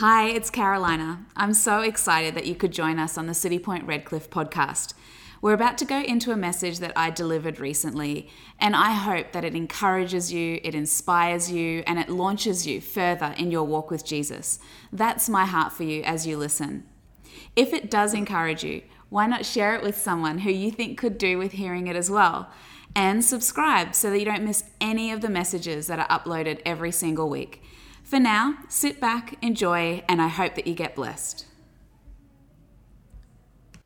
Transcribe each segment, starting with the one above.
Hi, it's Karolina. I'm so excited that you could join us on the Citipointe Redcliffe podcast. We're about to go into a message that I delivered recently, and I hope that it encourages you, it inspires you, and it launches you further in your walk with Jesus. That's my heart for you as you listen. If it does encourage you, why not share it with someone who you think could do with hearing it as well? And subscribe so that you don't miss any of the messages that are uploaded every single week. For now, sit back, enjoy, and I hope that you get blessed.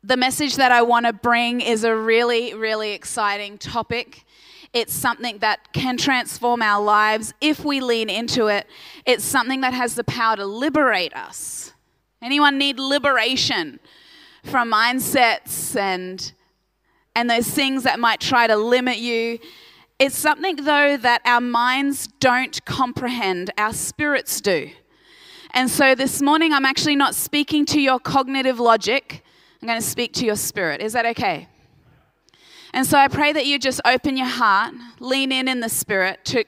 The message that I want to bring is a really, really exciting topic. It's something that can transform our lives if we lean into it. It's something that has the power to liberate us. Anyone need liberation from mindsets and those things that might try to limit you? It's something, though, that our minds don't comprehend, our spirits do. And so this morning, I'm actually not speaking to your cognitive logic. I'm going to speak to your spirit. Is that okay? And so I pray that you just open your heart, lean in the spirit to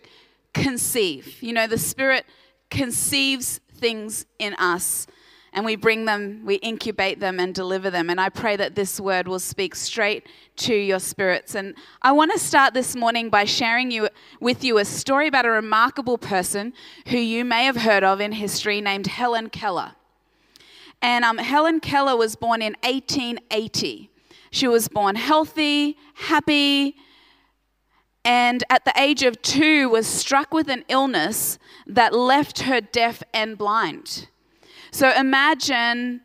conceive. You know, the spirit conceives things in us, and we bring them, we incubate them and deliver them. And I pray that this word will speak straight to your spirits. And I want to start this morning by sharing with you a story about a remarkable person who you may have heard of in history named Helen Keller. And Helen Keller was born in 1880. She was born healthy, happy, and at the age of 2 was struck with an illness that left her deaf and blind. So imagine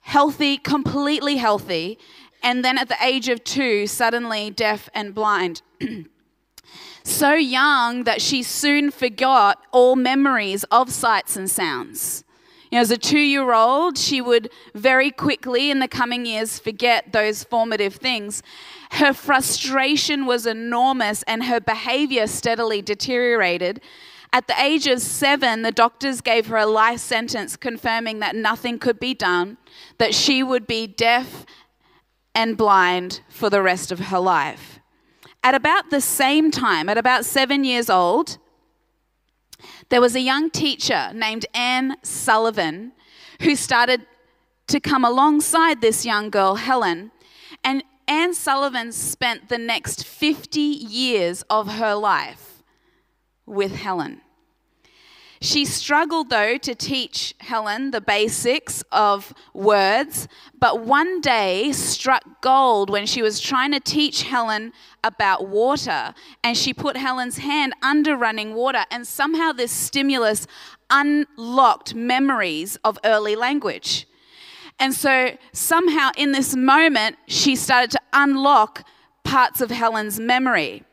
healthy, completely healthy, and then at the age of 2, suddenly deaf and blind. So young that she soon forgot all memories of sights and sounds. You know, as a 2-year-old, she would very quickly in the coming years forget those formative things. Her frustration was enormous and her behavior steadily deteriorated. At the age of 7, the doctors gave her a life sentence confirming that nothing could be done, that she would be deaf and blind for the rest of her life. At about the same time, at about 7 years old, there was a young teacher named Anne Sullivan who started to come alongside this young girl, Helen, and Anne Sullivan spent the next 50 years of her life with Helen. She struggled, though, to teach Helen the basics of words, but one day struck gold when she was trying to teach Helen about water, and she put Helen's hand under running water, and somehow this stimulus unlocked memories of early language. And so somehow in this moment, she started to unlock parts of Helen's memory.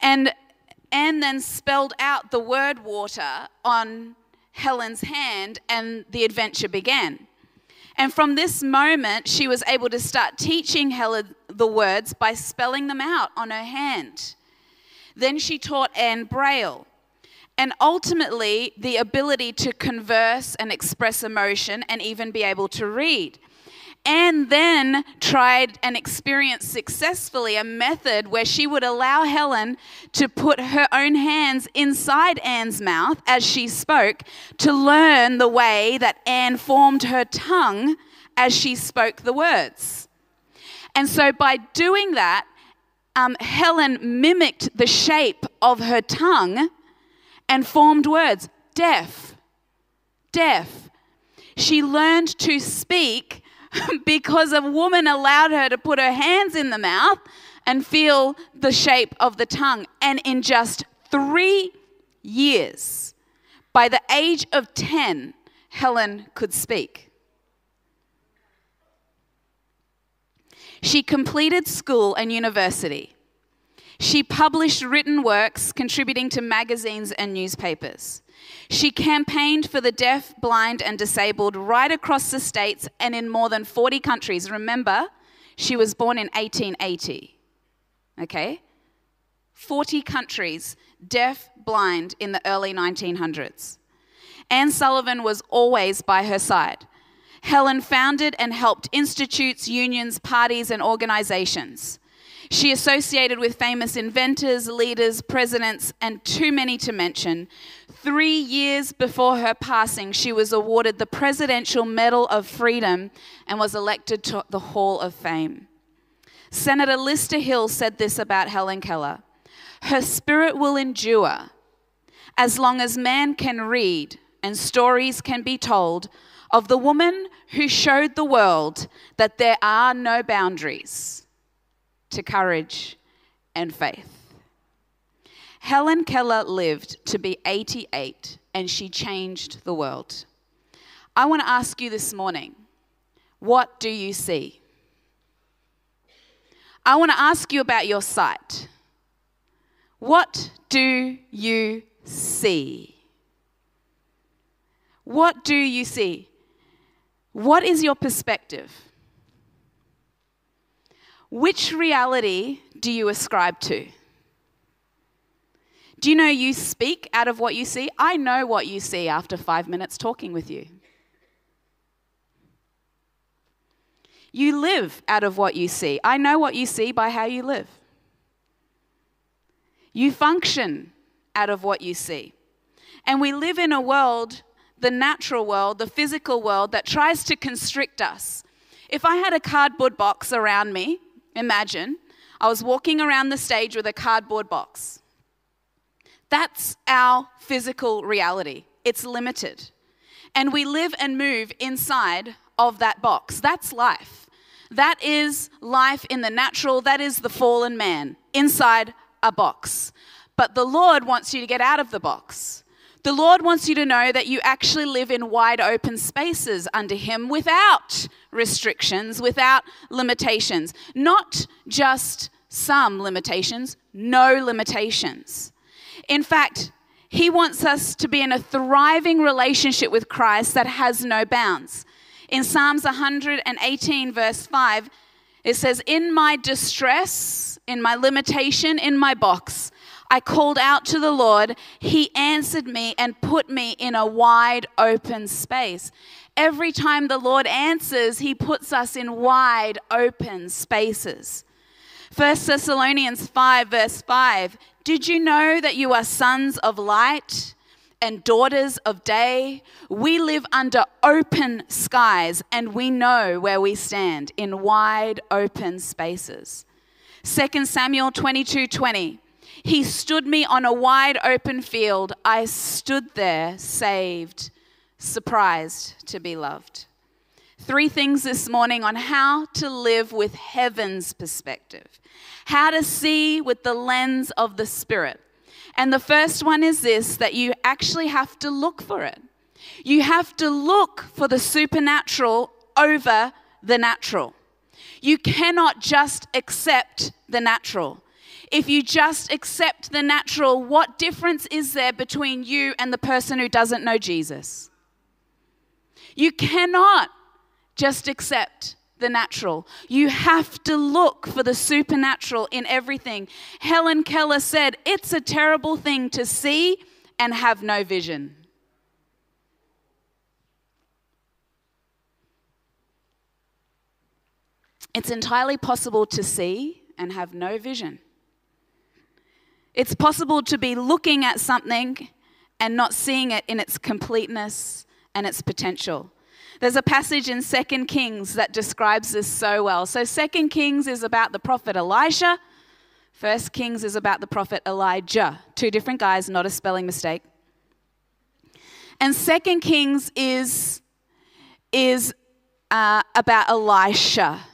And then spelled out the word water on Helen's hand, and the adventure began. And from this moment, she was able to start teaching Helen the words by spelling them out on her hand. Then she taught Anne Braille. And ultimately, the ability to converse and express emotion and even be able to read. And then tried and experienced successfully a method where she would allow Helen to put her own hands inside Anne's mouth as she spoke to learn the way that Anne formed her tongue as she spoke the words. And so by doing that, Helen mimicked the shape of her tongue and formed words. Deaf, deaf. She learned to speak because a woman allowed her to put her hands in the mouth and feel the shape of the tongue. And in just 3 years, by the age of 10, Helen could speak. She completed school and university. She published written works, contributing to magazines and newspapers. She campaigned for the deaf, blind, and disabled right across the states and in more than 40 countries. Remember, she was born in 1880. Okay? 40 countries, deaf, blind, in the early 1900s. Anne Sullivan was always by her side. Helen founded and helped institutes, unions, parties, and organizations. She associated with famous inventors, leaders, presidents, and too many to mention. 3 years before her passing, she was awarded the Presidential Medal of Freedom and was elected to the Hall of Fame. Senator Lister Hill said this about Helen Keller: "Her spirit will endure. As long as man can read and stories can be told of the woman who showed the world that there are no boundaries to courage and faith." Helen Keller lived to be 88 and she changed the world. I want to ask you this morning, what do you see? I want to ask you about your sight. What do you see? What do you see? What is your perspective? Which reality do you ascribe to? Do you know you speak out of what you see? I know what you see after 5 minutes talking with you. You live out of what you see. I know what you see by how you live. You function out of what you see. And we live in a world, the natural world, the physical world, that tries to constrict us. If I had a cardboard box around me, imagine, I was walking around the stage with a cardboard box. That's our physical reality. It's limited. And we live and move inside of that box. That's life. That is life in the natural. That is the fallen man inside a box. But the Lord wants you to get out of the box. The Lord wants you to know that you actually live in wide open spaces under Him without restrictions, without limitations. Not just some limitations, no limitations. In fact, He wants us to be in a thriving relationship with Christ that has no bounds. In Psalms 118 verse 5, it says, "In my distress, in my limitation, in my box, I called out to the Lord. He answered me and put me in a wide open space." Every time the Lord answers, He puts us in wide open spaces. 1 Thessalonians 5 verse 5, "Did you know that you are sons of light and daughters of day? We live under open skies and we know where we stand in wide open spaces." 2 Samuel 22:20. "He stood me on a wide open field. I stood there, saved, surprised to be loved." 3 things this morning on how to live with heaven's perspective. How to see with the lens of the Spirit. And the first one is this, that you actually have to look for it. You have to look for the supernatural over the natural. You cannot just accept the natural. If you just accept the natural, what difference is there between you and the person who doesn't know Jesus? You cannot just accept the natural. You have to look for the supernatural in everything. Helen Keller said, "It's a terrible thing to see and have no vision." It's entirely possible to see and have no vision. It's possible to be looking at something and not seeing it in its completeness and its potential. There's a passage in 2 Kings that describes this so well. So 2 Kings is about the prophet Elisha. 1 Kings is about the prophet Elijah. 2 different guys, not a spelling mistake. And 2 Kings is about Elisha.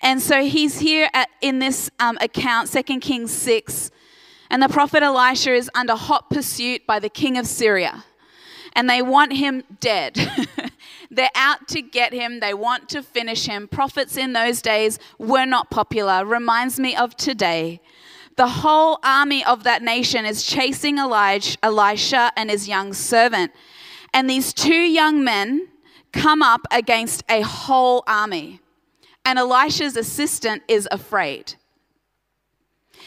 And so he's here in this account, 2 Kings 6. And the prophet Elisha is under hot pursuit by the king of Syria. And they want him dead. They're out to get him. They want to finish him. Prophets in those days were not popular. Reminds me of today. The whole army of that nation is chasing Elisha and his young servant. And these 2 young men come up against a whole army. And Elisha's assistant is afraid.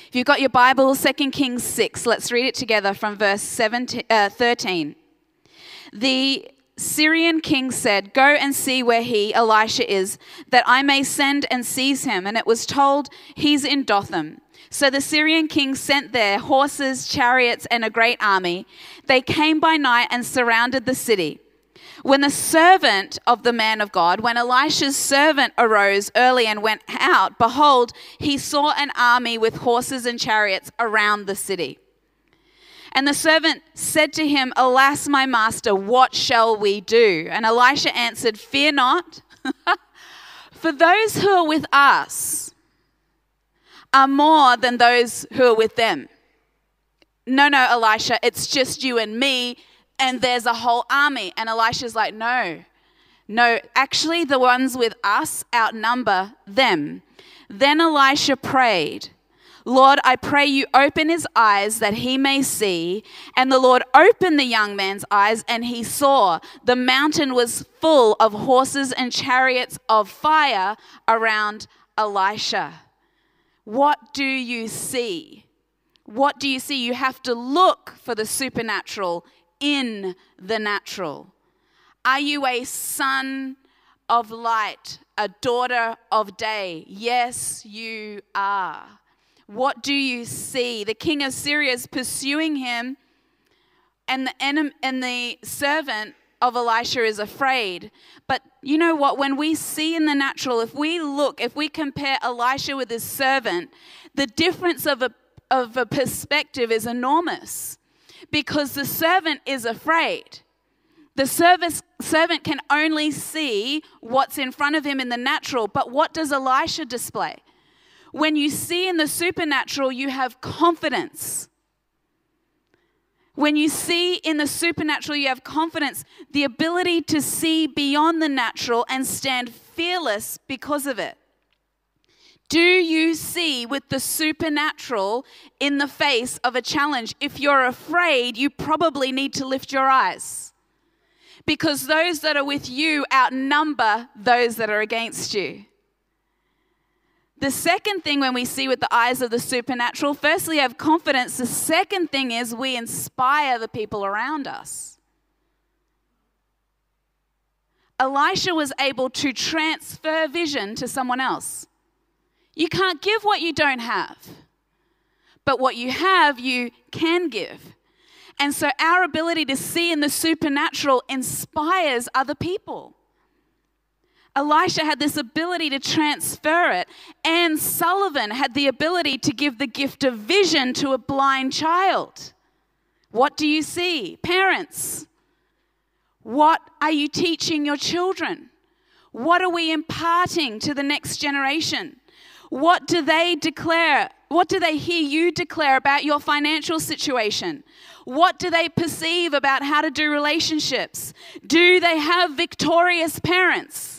If you've got your Bible, 2 Kings 6, let's read it together from verse 13. The Syrian king said, "Go and see where he, Elisha, is, that I may send and seize him." And it was told, "He's in Dothan." So the Syrian king sent there horses, chariots, and a great army. They came by night and surrounded the city. When the servant of the man of God, when Elisha's servant arose early and went out, behold, he saw an army with horses and chariots around the city. And the servant said to him, "Alas, my master, what shall we do?" And Elisha answered, "Fear not, for those who are with us are more than those who are with them." No, Elisha, it's just you and me, and there's a whole army. And Elisha's like, no, actually the ones with us outnumber them. Then Elisha prayed, "Lord, I pray you open his eyes that he may see." And the Lord opened the young man's eyes, and he saw. The mountain was full of horses and chariots of fire around Elisha. What do you see? What do you see? You have to look for the supernatural in the natural. Are you a son of light, a daughter of day? Yes, you are. What do you see? The king of Syria is pursuing him, and the servant of Elisha is afraid. But you know what? When we see in the natural, if we look, if we compare Elisha with his servant, the difference of a perspective is enormous, because the servant is afraid. The servant can only see what's in front of him in the natural, but what does Elisha display? When you see in the supernatural, you have confidence. When you see in the supernatural, you have confidence, the ability to see beyond the natural and stand fearless because of it. Do you see with the supernatural in the face of a challenge? If you're afraid, you probably need to lift your eyes, because those that are with you outnumber those that are against you. The second thing when we see with the eyes of the supernatural, firstly, have confidence. The second thing is we inspire the people around us. Elisha was able to transfer vision to someone else. You can't give what you don't have, but what you have, you can give. And so our ability to see in the supernatural inspires other people. Elisha had this ability to transfer it. Anne Sullivan had the ability to give the gift of vision to a blind child. What do you see? Parents, what are you teaching your children? What are we imparting to the next generation? What do they declare? What do they hear you declare about your financial situation? What do they perceive about how to do relationships? Do they have victorious parents?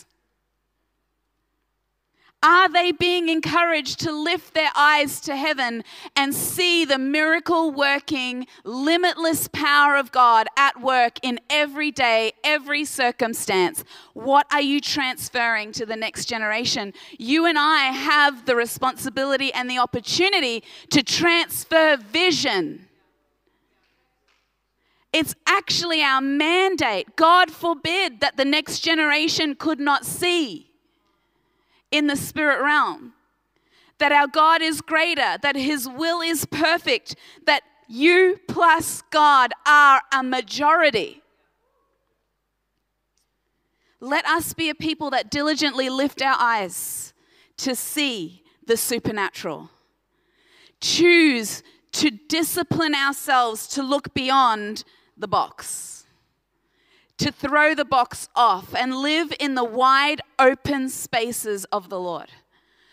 Are they being encouraged to lift their eyes to heaven and see the miracle-working, limitless power of God at work in every day, every circumstance? What are you transferring to the next generation? You and I have the responsibility and the opportunity to transfer vision. It's actually our mandate. God forbid that the next generation could not see in the spirit realm, that our God is greater, that his will is perfect, that you plus God are a majority. Let us be a people that diligently lift our eyes to see the supernatural. Choose to discipline ourselves to look beyond the box, to throw the box off and live in the wide open spaces of the Lord.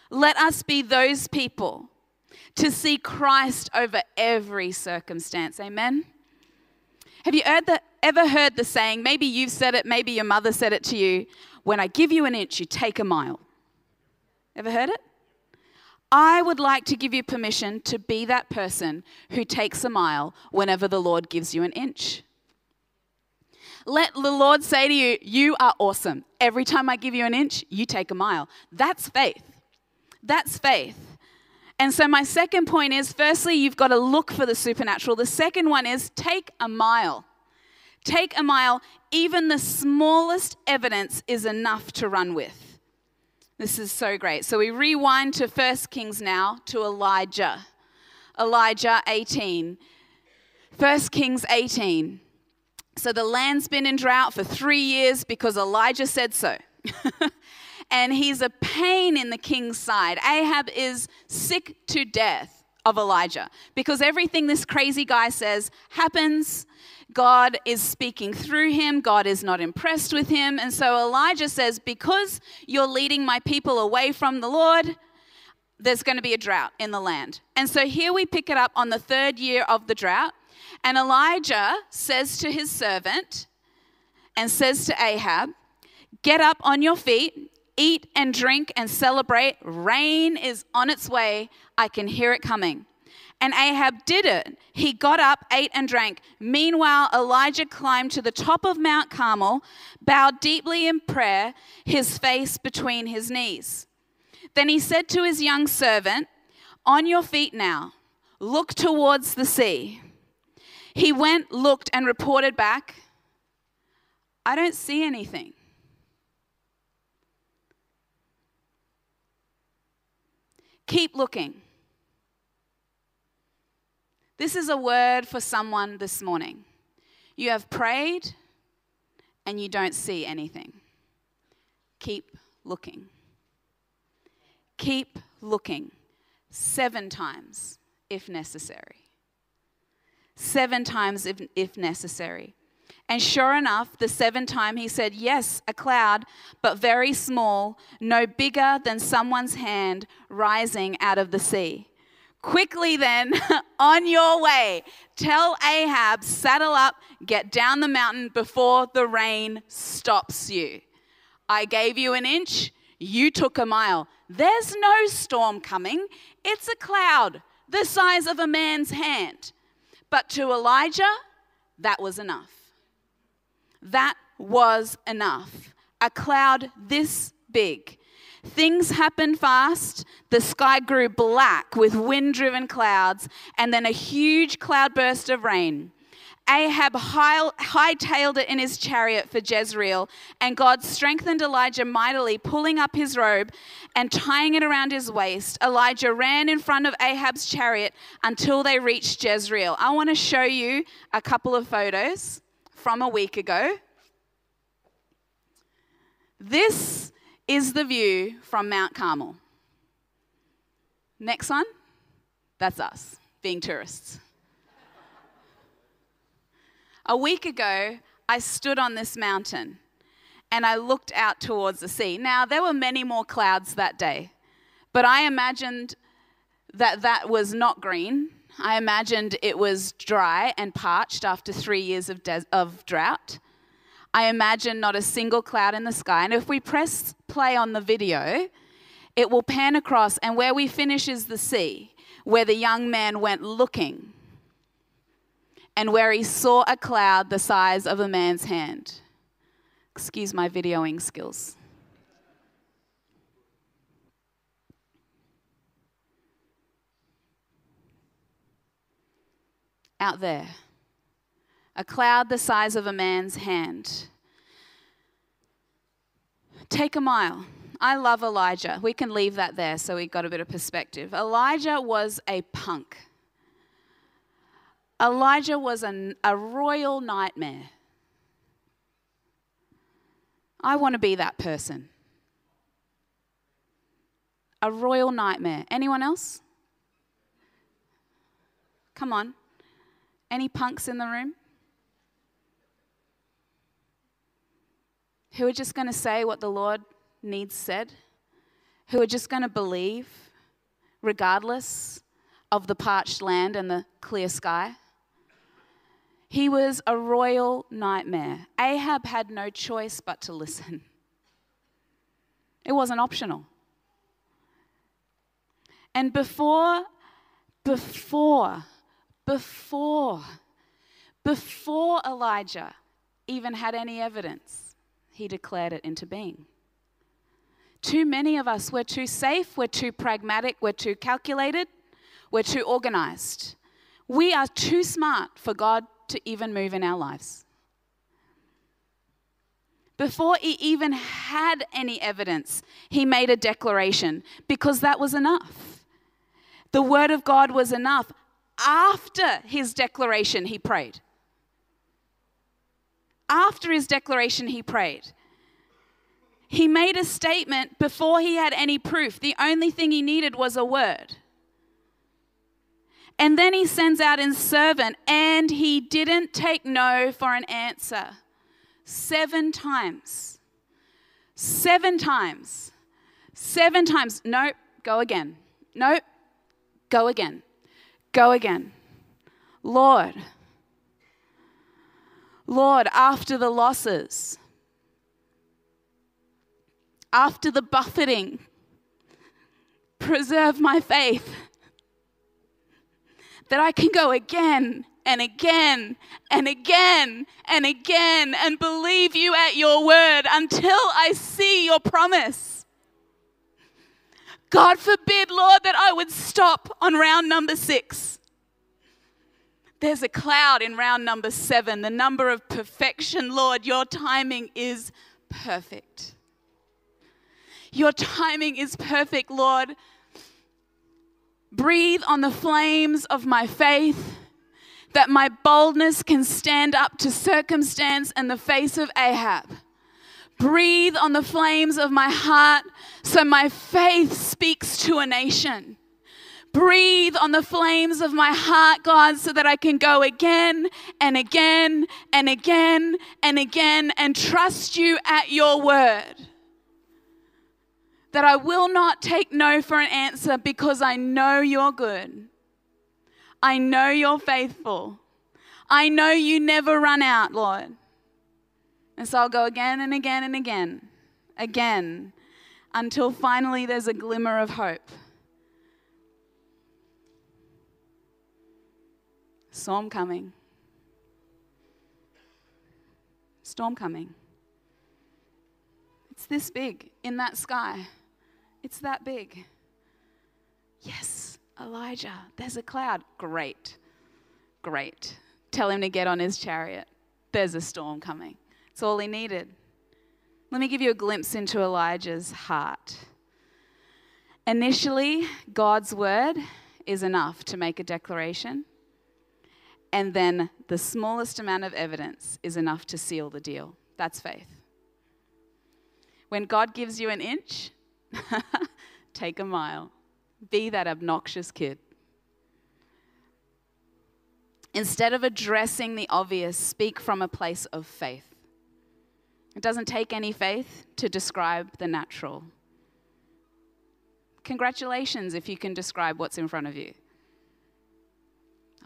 Let us be those people to see Christ over every circumstance. Amen? Have you ever heard the saying, maybe you've said it, maybe your mother said it to you, "When I give you an inch, you take a mile." Ever heard it? I would like to give you permission to be that person who takes a mile whenever the Lord gives you an inch. Let the Lord say to you, "You are awesome. Every time I give you an inch, you take a mile." That's faith. That's faith. And so my second point is, firstly, you've got to look for the supernatural. The second one is take a mile. Take a mile, even the smallest evidence is enough to run with. This is so great. So we rewind to 1 Kings now, to Elijah. Elijah 18. 1 Kings 18. So the land's been in drought for 3 years because Elijah said so. And he's a pain in the king's side. Ahab is sick to death of Elijah because everything this crazy guy says happens. God is speaking through him. God is not impressed with him. And so Elijah says, because you're leading my people away from the Lord, there's going to be a drought in the land. And so here we pick it up on the third year of the drought. And Elijah says to his servant and says to Ahab, get up on your feet, eat and drink and celebrate. Rain is on its way. I can hear it coming. And Ahab did it. He got up, ate and drank. Meanwhile, Elijah climbed to the top of Mount Carmel, bowed deeply in prayer, his face between his knees. Then he said to his young servant, on your feet now, look towards the sea. He went, looked and reported back, I don't see anything. Keep looking. This is a word for someone this morning. You have prayed and you don't see anything. Keep looking. Keep looking 7 times if necessary. 7 times if necessary. And sure enough, the 7th time he said, yes, a cloud, but very small, no bigger than someone's hand rising out of the sea. Quickly then, on your way, tell Ahab, saddle up, get down the mountain before the rain stops you. I gave you an inch, you took a mile. There's no storm coming. It's a cloud the size of a man's hand. But to Elijah, that was enough. That was enough. A cloud this big. Things happened fast. The sky grew black with wind-driven clouds and then a huge cloudburst of rain. Ahab hightailed it in his chariot for Jezreel, and God strengthened Elijah mightily, pulling up his robe and tying it around his waist. Elijah ran in front of Ahab's chariot until they reached Jezreel. I want to show you a couple of photos from a week ago. This is the view from Mount Carmel. Next one, that's us being tourists. A week ago, I stood on this mountain and I looked out towards the sea. Now, there were many more clouds that day, but I imagined that was not green. I imagined it was dry and parched after 3 years of drought. I imagined not a single cloud in the sky. And if we press play on the video, it will pan across, and where we finish is the sea, where the young man went looking, and where he saw a cloud the size of a man's hand. Excuse my videoing skills. Out there, a cloud the size of a man's hand. Take a mile. I love Elijah. We can leave that there so we got a bit of perspective. Elijah was a punk. Elijah was a royal nightmare. I want to be that person. A royal nightmare. Anyone else? Come on. Any punks in the room? Who are just going to say what the Lord needs said? Who are just going to believe regardless of the parched land and the clear sky? He was a royal nightmare. Ahab had no choice but to listen. It wasn't optional. And before Elijah even had any evidence, he declared it into being. Too many of us, we're too safe, we're too pragmatic, we're too calculated, we're too organized. We are too smart for God to even move in our lives. Before he even had any evidence, he made a declaration because that was enough. The word of God was enough. After his declaration, he prayed. After his declaration, he prayed. He made a statement before he had any proof. The only thing he needed was a word. And then he sends out his servant, and he didn't take no for an answer. 7 times. 7 times. 7 times. Nope, go again. Nope, go again. Go again. Lord, after the losses, after the buffeting, preserve my faith that I can go again and again and again and again and believe you at your word until I see your promise. God forbid, Lord, that I would stop on round number 6. There's a cloud in round number 7, the number of perfection. Lord, your timing is perfect. Your timing is perfect, Lord. Breathe on the flames of my faith, that my boldness can stand up to circumstance in the face of Ahab. Breathe on the flames of my heart, so my faith speaks to a nation. Breathe on the flames of my heart, God, so that I can go again and again and again and again and trust you at your word. That I will not take no for an answer because I know you're good. I know you're faithful. I know you never run out, Lord. And so I'll go again and again and again, again, until finally there's a glimmer of hope. Storm coming. Storm coming. It's this big in that sky. It's that big. Yes, Elijah, there's a cloud. Great. Great. Tell him to get on his chariot. There's a storm coming. It's all he needed. Let me give you a glimpse into Elijah's heart. Initially, God's word is enough to make a declaration. And then the smallest amount of evidence is enough to seal the deal. That's faith. When God gives you an inch, take a mile. Be that obnoxious kid. Instead of addressing the obvious, speak from a place of faith. It doesn't take any faith to describe the natural. Congratulations if you can describe what's in front of you.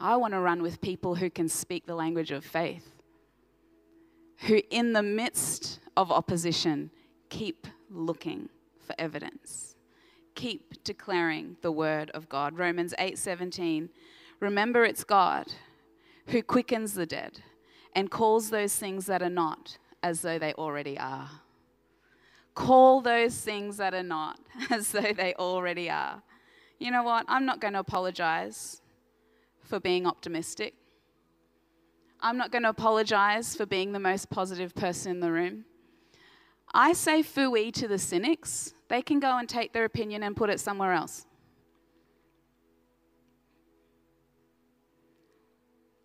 I want to run with people who can speak the language of faith, who in the midst of opposition keep looking for evidence. Keep declaring the word of God. Romans 8:17. Remember it's God who quickens the dead and calls those things that are not as though they already are. Call those things that are not as though they already are. You know what? I'm not going to apologize for being optimistic. I'm not going to apologize for being the most positive person in the room. I say phooey to the cynics. They can go and take their opinion and put it somewhere else.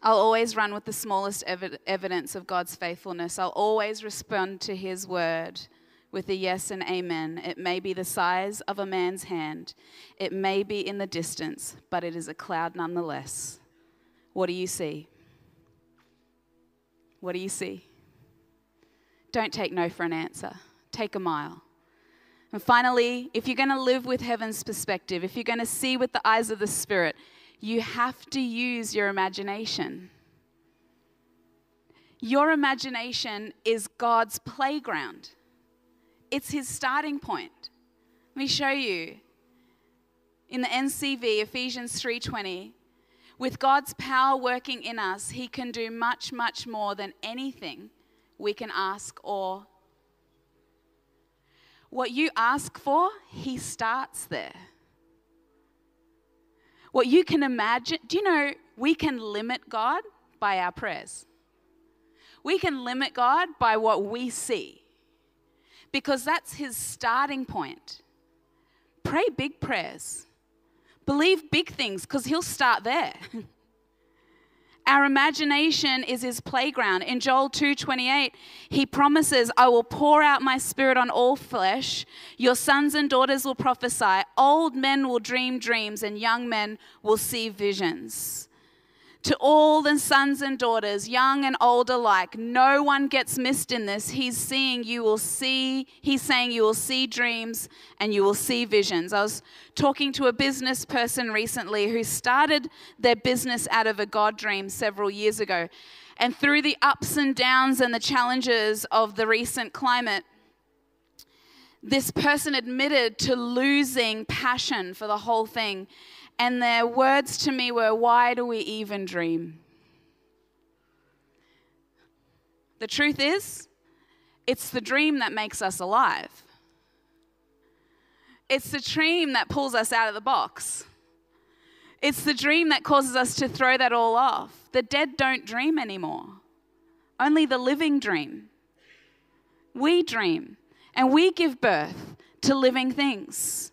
I'll always run with the smallest evidence of God's faithfulness. I'll always respond to his word with a yes and amen. It may be the size of a man's hand. It may be in the distance, but it is a cloud nonetheless. What do you see? What do you see? Don't take no for an answer. Take a mile. And finally, if you're going to live with heaven's perspective, if you're going to see with the eyes of the Spirit, you have to use your imagination. Your imagination is God's playground. It's his starting point. Let me show you. In the NCV, Ephesians 3:20, with God's power working in us, he can do much, much more than anything we can ask or. What you ask for, he starts there. What you can imagine, do you know we can limit God by our prayers? We can limit God by what we see. because that's his starting point. Pray big prayers. Believe big things, because he'll start there. Our imagination is his playground. In Joel 2:28, he promises, I will pour out my spirit on all flesh. Your sons and daughters will prophesy. Old men will dream dreams and young men will see visions. To all the sons and daughters, young and old alike, no one gets missed in this. He's saying you will see dreams and you will see visions. I was talking to a business person recently who started their business out of a God dream several years ago. And through the ups and downs and the challenges of the recent climate, this person admitted to losing passion for the whole thing. And their words to me were, why do we even dream? The truth is, it's the dream that makes us alive. It's the dream that pulls us out of the box. It's the dream that causes us to throw that all off. The dead don't dream anymore. Only the living dream. We dream, and we give birth to living things.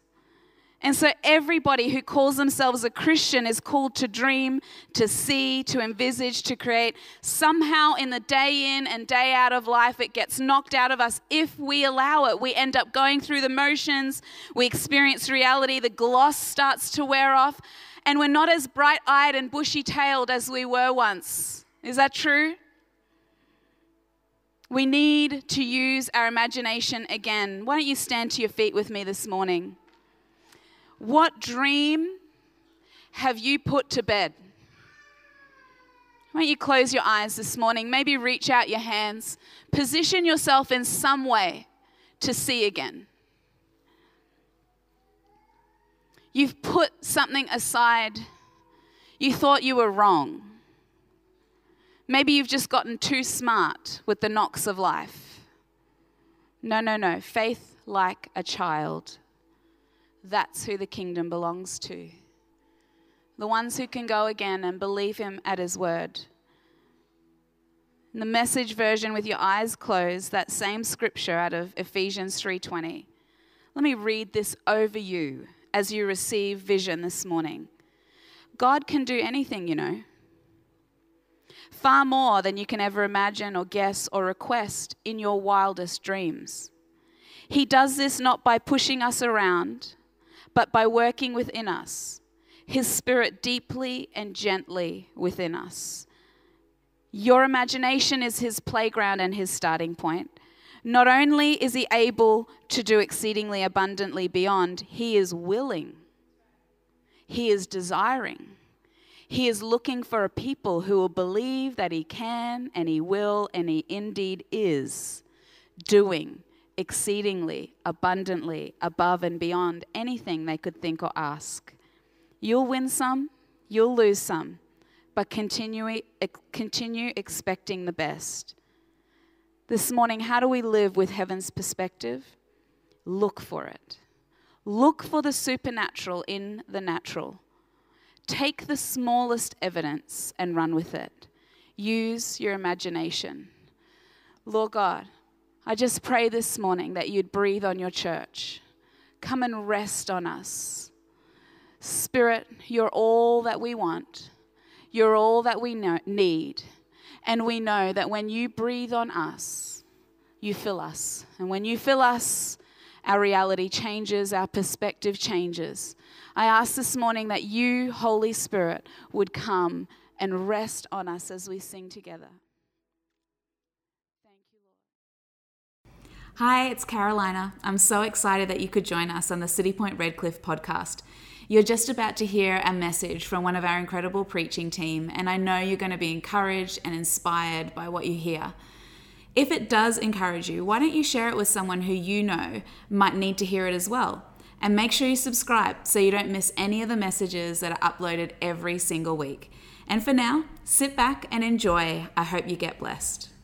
And so everybody who calls themselves a Christian is called to dream, to see, to envisage, to create. Somehow in the day in and day out of life, it gets knocked out of us if we allow it. We end up going through the motions. We experience reality. The gloss starts to wear off. And we're not as bright-eyed and bushy-tailed as we were once. Is that true? We need to use our imagination again. Why don't you stand to your feet with me this morning? What dream have you put to bed? Why don't you close your eyes this morning? Maybe reach out your hands. Position yourself in some way to see again. You've put something aside. You thought you were wrong. Maybe you've just gotten too smart with the knocks of life. No. Faith like a child. That's who the kingdom belongs to. The ones who can go again and believe him at his word. In the Message version, with your eyes closed, that same scripture out of Ephesians 3:20. Let me read this over you as you receive vision this morning. God can do anything, you know. Far more than you can ever imagine or guess or request in your wildest dreams. He does this not by pushing us around, but by working within us, his spirit deeply and gently within us. Your imagination is his playground and his starting point. Not only is he able to do exceedingly abundantly beyond, he is willing. He is desiring. He is looking for a people who will believe that he can and he will and he indeed is doing exceedingly, abundantly, above and beyond anything they could think or ask. You'll win some, you'll lose some, but continue expecting the best. This morning, how do we live with heaven's perspective? Look for it. Look for the supernatural in the natural. Take the smallest evidence and run with it. Use your imagination. Lord God, I just pray this morning that you'd breathe on your church. Come and rest on us. Spirit, you're all that we want. You're all that we need. And we know that when you breathe on us, you fill us. And when you fill us, our reality changes, our perspective changes. I ask this morning that you, Holy Spirit, would come and rest on us as we sing together. Hi, it's Karolina. I'm so excited that you could join us on the Citipointe Redcliffe podcast. You're just about to hear a message from one of our incredible preaching team, and I know you're going to be encouraged and inspired by what you hear. If it does encourage you, why don't you share it with someone who you know might need to hear it as well? And make sure you subscribe so you don't miss any of the messages that are uploaded every single week. And for now, sit back and enjoy. I hope you get blessed.